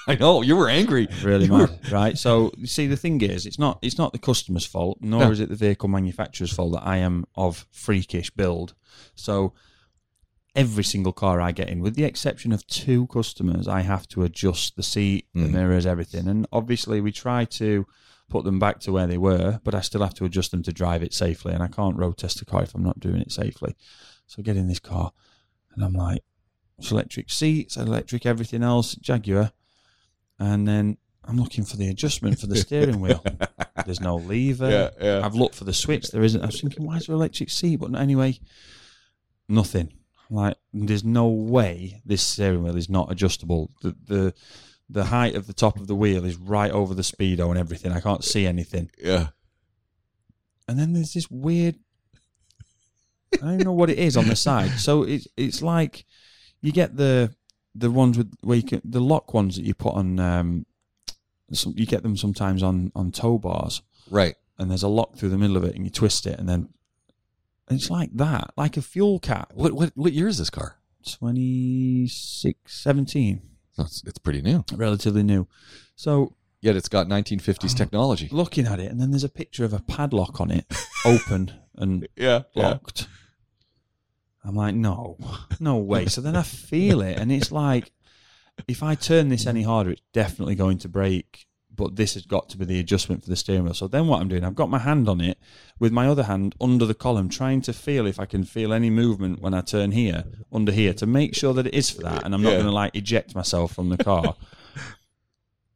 I know, you were angry. Really you mad, were... right? So, you see, the thing is, it's not it's not the customer's fault, nor no. is it the vehicle manufacturer's fault that I am of freakish build. So... Every single car I get in, with the exception of two customers, I have to adjust the seat, the mm. mirrors, everything. And obviously we try to put them back to where they were, but I still have to adjust them to drive it safely. And I can't road test a car if I'm not doing it safely. So I get in this car and I'm like, it's electric seats, electric everything else, Jaguar. And then I'm looking for the adjustment for the steering wheel. There's no lever. Yeah, yeah. I've looked for the switch. There isn't. I was thinking, why is there an electric seat? But anyway, nothing. Like, there's no way this steering wheel is not adjustable. The, the the height of the top of the wheel is right over the speedo and everything. I can't see anything. Yeah. And then there's this weird... I don't even know what it is on the side. So it's it's like you get the the ones with where you can, the lock ones that you put on. Um, so you get them sometimes on on tow bars, right? And there's a lock through the middle of it, and you twist it, and then. It's like that, like a fuel cap. What what what year is this car? twenty-six, seventeen So it's, it's pretty new. Relatively new. So yet it's got nineteen fifties I'm technology. Looking at it, and then there's a picture of a padlock on it, open and yeah, locked. Yeah. I'm like, no, no way. So then I feel it, and it's like, if I turn this any harder, it's definitely going to break. But this has got to be the adjustment for the steering wheel. So then what I'm doing, I've got my hand on it with my other hand under the column, trying to feel if I can feel any movement when I turn here, under here, to make sure that it is for that. And I'm not yeah. going to like eject myself from the car.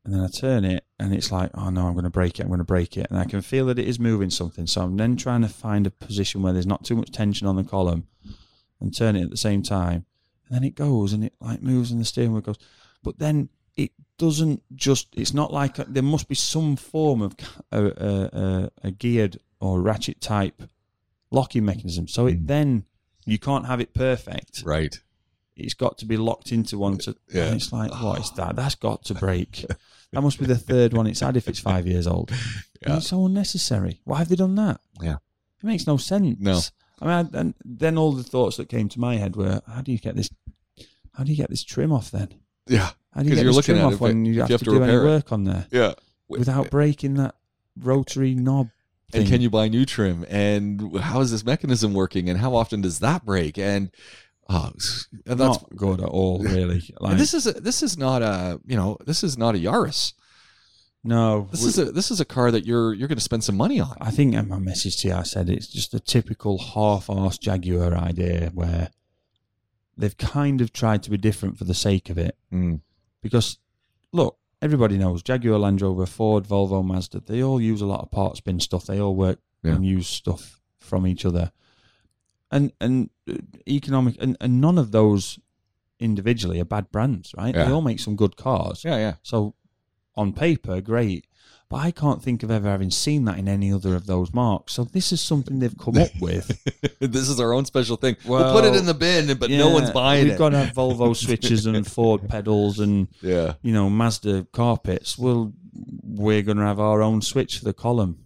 And then I turn it and it's like, oh no, I'm going to break it. I'm going to break it. And I can feel that it is moving something. So I'm then trying to find a position where there's not too much tension on the column and turn it at the same time. And then it goes and it like moves and the steering wheel goes. But then it doesn't just, it's not like, there must be some form of a, a, a geared or ratchet type locking mechanism. So it then, you can't have it perfect. Right. It's got to be locked into one. To, yeah. And it's like, what is that? That's got to break. That must be the third one it's had if it's five years old. Yeah. And it's so unnecessary. Why have they done that? Yeah. It makes no sense. No. I mean, I, and then all the thoughts that came to my head were, how do you get this, how do you get this trim off then? Yeah. How do you get you're this trim off it, when you have, you have to, to do any work it. on there? Yeah. Without breaking that rotary knob thing. And can you buy new trim? And how is this mechanism working? And how often does that break? And oh, that's not good at all, really. Like, this is a, this is not a you know this is not a Yaris. No, this is a this is a car that you're you're going to spend some money on. I think in my message to you, I said it's just a typical half-assed Jaguar idea where. they've kind of tried to be different for the sake of it. Mm. Because, look, everybody knows Jaguar, Land Rover, Ford, Volvo, Mazda, they all use a lot of part spin stuff. They all work yeah. and use stuff from each other. And and economic and, and none of those individually are bad brands, right? Yeah. They all make some good cars. Yeah, yeah. So on paper, great. But I can't think of ever having seen that in any other of those marks. So this is something they've come up with. This is our own special thing. Well, we'll put it in the bin, but yeah, no one's buying we've it. We've got to have Volvo switches and Ford pedals and yeah. you know, Mazda carpets. Well, we're going to have our own switch for the column.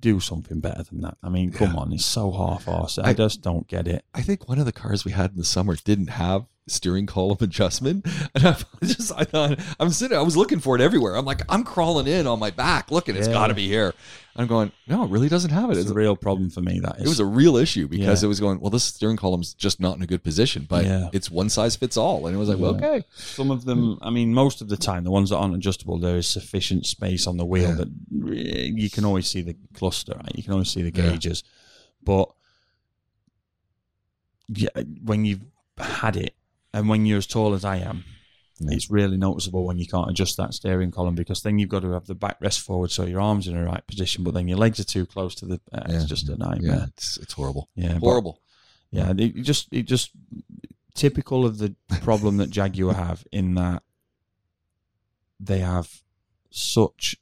Do something better than that. I mean, come yeah. on, it's so half-assed. I, I just don't get it. I think one of the cars we had in the summer didn't have steering column adjustment, and I just I thought I'm sitting I was looking for it everywhere. I'm like, I'm crawling in on my back looking, it's yeah. got to be here. I'm going, no, it really doesn't have it. It's, it's a real problem for me. That is. It was a real issue because yeah. it was going, well, this steering column's just not in a good position, but yeah. it's one size fits all. And it was like, yeah. well, okay. Some of them, I mean, most of the time, the ones that aren't adjustable, there is sufficient space on the wheel yeah. that you can always see the cluster, right? You can always see the gauges. Yeah. But yeah, when you've had it, and when you're as tall as I am, yeah. it's really noticeable when you can't adjust that steering column, because then you've got to have the backrest forward so your arm's in the right position, but then your legs are too close to the... Uh, yeah. It's just a nightmare. Yeah, it's, it's horrible. Yeah, horrible. But, yeah, it just, it just typical of the problem that Jaguar have, in that they have such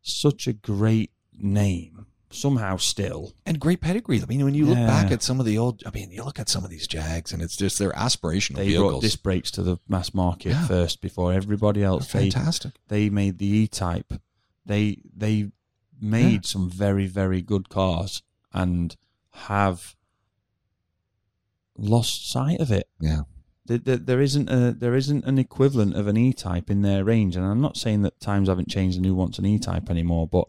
such a great name somehow still, and great pedigrees. I mean, when you yeah. look back at some of the old, I mean, you look at some of these Jags, and it's just their aspirational they vehicles. They brought disc brakes to the mass market yeah. first before everybody else. They're fantastic. They, they made the E Type. They they made yeah. some very very good cars and have lost sight of it. Yeah, there, there, there isn't a there isn't an equivalent of an E Type in their range, and I'm not saying that times haven't changed and who wants an E Type anymore, but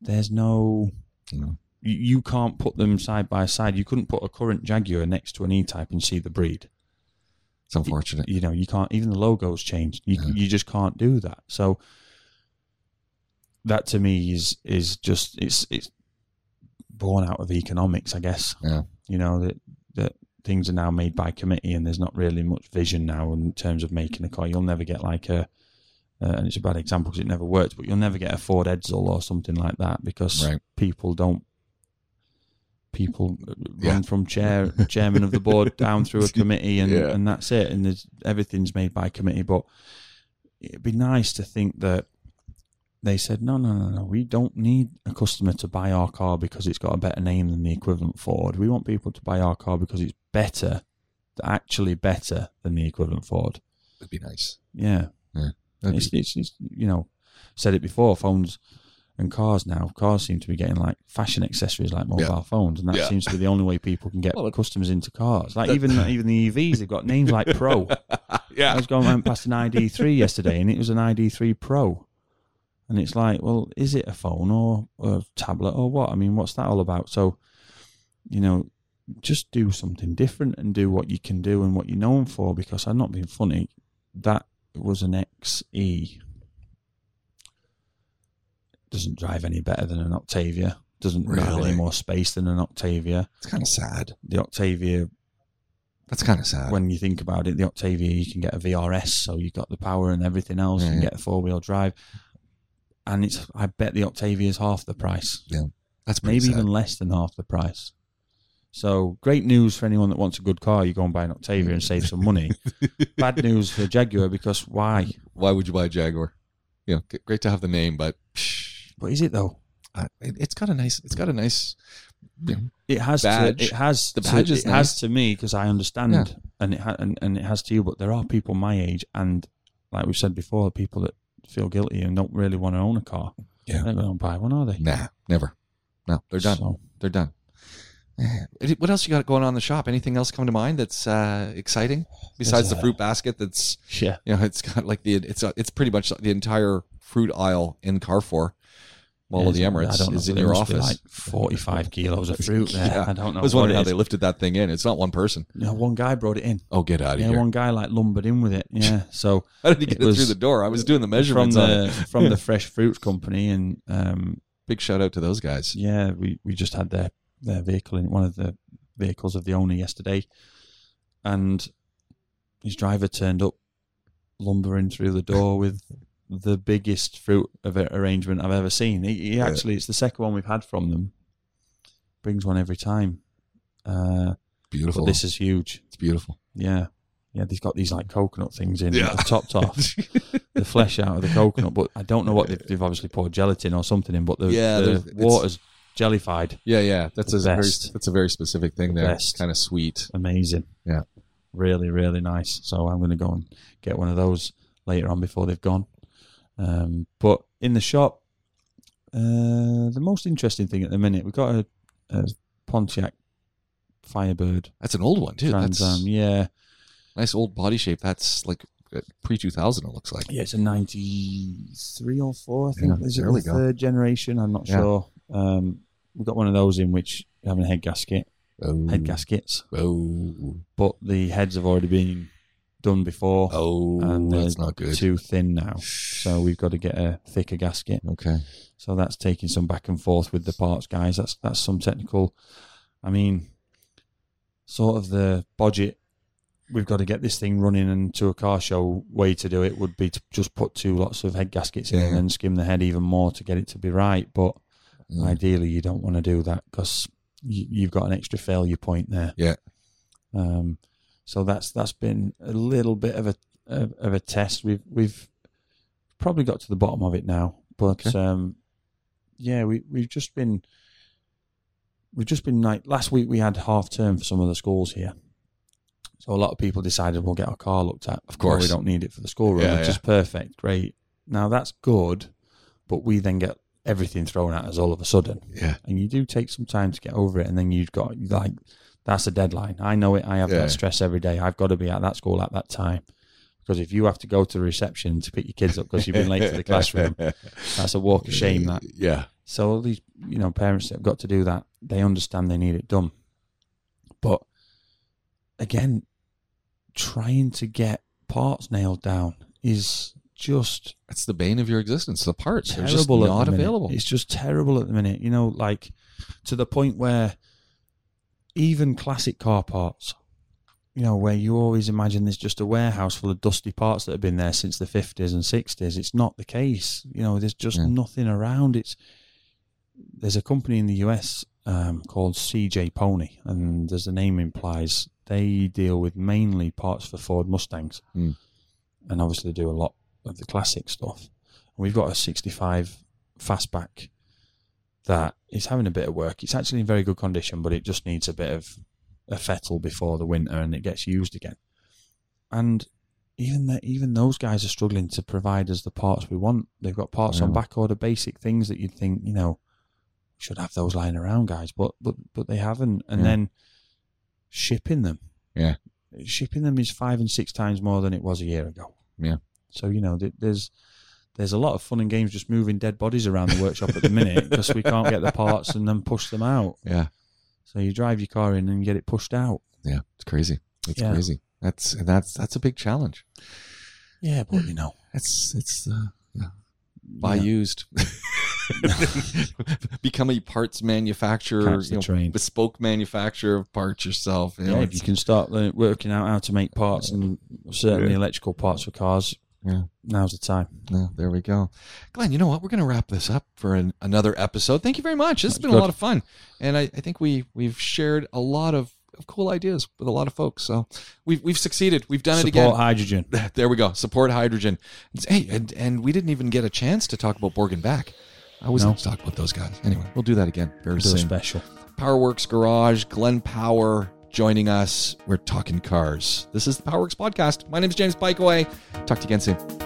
there's no, no, you can't put them side by side. You couldn't put a current Jaguar next to an E-Type and see the breed. It's unfortunate. You, you know, you can't, even the logo's changed. You yeah. you just can't do that. So that to me is is just, it's it's born out of economics, I guess. Yeah. You know, that that things are now made by committee, and there's not really much vision now in terms of making a car. You'll never get like a, Uh, and it's a bad example because it never worked, but you'll never get a Ford Edsel or something like that, because right. people don't people yeah. run from chair chairman of the board down through a committee, and, yeah. and that's it, and there's, everything's made by committee. But it'd be nice to think that they said, no, no, no, no, we don't need a customer to buy our car because it's got a better name than the equivalent Ford. We want people to buy our car because it's better, actually better than the equivalent Ford. That'd be nice. Yeah. Yeah. It's, it's, it's, you know, said it before, phones and cars now, cars seem to be getting like fashion accessories like mobile yeah. phones, and that yeah. seems to be the only way people can get well, customers into cars. Like even even the E Vs, they've got names like Pro. Yeah, I was going around past an I D three yesterday, and it was an I D three Pro. And it's like, well, is it a phone or, or a tablet or what? I mean, what's that all about? So, you know, just do something different and do what you can do and what you're known for, because I'm not being funny, that was an X E. Doesn't drive any better than an Octavia. Doesn't really have any more space than an Octavia. It's kind of sad. The Octavia. That's kind of sad. When you think about it, the Octavia, you can get a V R S, so you've got the power and everything else. Yeah, you can yeah. get a four-wheel drive. And it's, I bet the Octavia is half the price. Yeah, that's pretty Maybe sad. even less than half the price. So great news for anyone that wants a good car. You go and buy an Octavia and save some money. Bad news for Jaguar, because why? Why would you buy a Jaguar? You know, great to have the name, but what is it though? Uh, it, it's got a nice. It's got a nice. You know, it has. Badge. To, it has. The badge to, is it nice. Has to me, because I understand, yeah. and it ha- and, and it has to you. But there are people my age, and like we've said before, people that feel guilty and don't really want to own a car. Yeah, they don't buy one, are they? Nah, never. No, they're done. So, they're done. What else you got going on in the shop? Anything else come to mind that's uh, exciting besides uh, the fruit basket? That's yeah, you know, it's got like the it's a, it's pretty much the entire fruit aisle in Carrefour, Mall of the Emirates, I don't is know, in your office. Like Forty-five kilos of fruit there. Yeah. I don't know. I was wondering how they lifted that thing in. It's not one person. No, one guy brought it in. Oh, get out of yeah, here! One guy like lumbered in with it. Yeah. So how did he get it, it through the door? I was doing the measurements from the from the Fresh Fruits Company, and um, big shout out to those guys. Yeah, we we just had their. Their vehicle in one of the vehicles of the owner yesterday, and his driver turned up lumbering through the door with the biggest fruit of arrangement I've ever seen. He, he actually, yeah. It's the second one we've had from them. Brings one every time. Uh, beautiful. But this is huge. It's beautiful. Yeah. Yeah, he's got these like coconut things in yeah. the topped off, the flesh out of the coconut. But I don't know what they've, they've obviously poured gelatin or something in. But the, yeah, the water's jellified. Yeah, yeah, that's the a best. very that's a very specific thing the there. Best. It's kind of sweet, amazing. Yeah, really, really nice. So I'm going to go and get one of those later on before they've gone. Um, but in the shop, uh, the most interesting thing at the minute, we've got a, a Pontiac Firebird. That's an old one too. Transam, yeah. Nice old body shape. That's like pre two thousand, it looks like. Yeah, it's a ninety-three or four, I think. Yeah, is it the third generation? I'm not yeah. sure. Um, we've got one of those in which you have a head gasket. Oh. Head gaskets. Oh. But the heads have already been done before. Oh, and that's not good. Too thin now. So we've got to get a thicker gasket. Okay. So that's taking some back and forth with the parts, guys. That's, that's some technical, I mean, sort of the budget. We've got to get this thing running, and to a car show way to do it would be to just put two lots of head gaskets in yeah. and then skim the head even more to get it to be right. But yeah. ideally you don't want to do that because you've got an extra failure point there. Yeah. Um, so that's, that's been a little bit of a, of a test. We've, we've probably got to the bottom of it now, but okay. um, yeah, we, we've just been, we've just been like, last week we had half term for some of the schools here. So a lot of people decided we'll get our car looked at. Of course. Well, we don't need it for the school run, yeah, which yeah. is perfect. Great. Now that's good, but we then get everything thrown at us all of a sudden. Yeah. And you do take some time to get over it, and then you've got, like, that's a deadline. I know it. I have yeah. that stress every day. I've got to be at that school at that time. Because if you have to go to the reception to pick your kids up because you've been late to the classroom, that's a walk of shame, that. Yeah. So all these, you know, parents that have got to do that, they understand they need it done. But again, trying to get parts nailed down is just... It's the bane of your existence. The parts are just not available. It's just terrible at the minute. You know, like, to the point where even classic car parts, you know, where you always imagine there's just a warehouse full of dusty parts that have been there since the fifties and sixties. It's not the case. You know, there's just yeah. nothing around. It's There's a company in the U S um, called C J Pony, and as the name implies... They deal with mainly parts for Ford Mustangs, mm. and obviously do a lot of the classic stuff. We've got a sixty-five fastback that is having a bit of work. It's actually in very good condition, but it just needs a bit of a fettle before the winter, and it gets used again. And even that, even those guys are struggling to provide us the parts we want. They've got parts yeah. on back order, basic things that you'd think, you know, should have those lying around, guys, but but but they haven't. And yeah. then. Shipping them, yeah. Shipping them is five and six times more than it was a year ago. Yeah. So you know, there's there's a lot of fun and games just moving dead bodies around the workshop at the minute because we can't get the parts and then push them out. Yeah. So you drive your car in and get it pushed out. Yeah, it's crazy. It's yeah. crazy. That's that's that's a big challenge. Yeah, but you know, it's it's uh, yeah. buy yeah. used. Become a parts manufacturer, you know, bespoke manufacturer of parts yourself. You know, yeah, if you can start working out how to make parts, and certainly yeah. electrical parts for cars, yeah. now's the time. Yeah, there we go. Glenn, you know what? We're going to wrap this up for an, another episode. Thank you very much. This That's has been good. a lot of fun. And I, I think we, we've shared a lot of, of cool ideas with a lot of folks. So we've, we've succeeded. We've done Support it again. Support hydrogen. There we go. Support hydrogen. Hey, and, and we didn't even get a chance to talk about Borg and Back. I always no. talk about those guys. Anyway, we'll do that again very soon. Special. PowerWorks Garage, Glenn Power joining us. We're talking cars. This is the PowerWorks Podcast. My name is James Bikeaway. Talk to you again soon.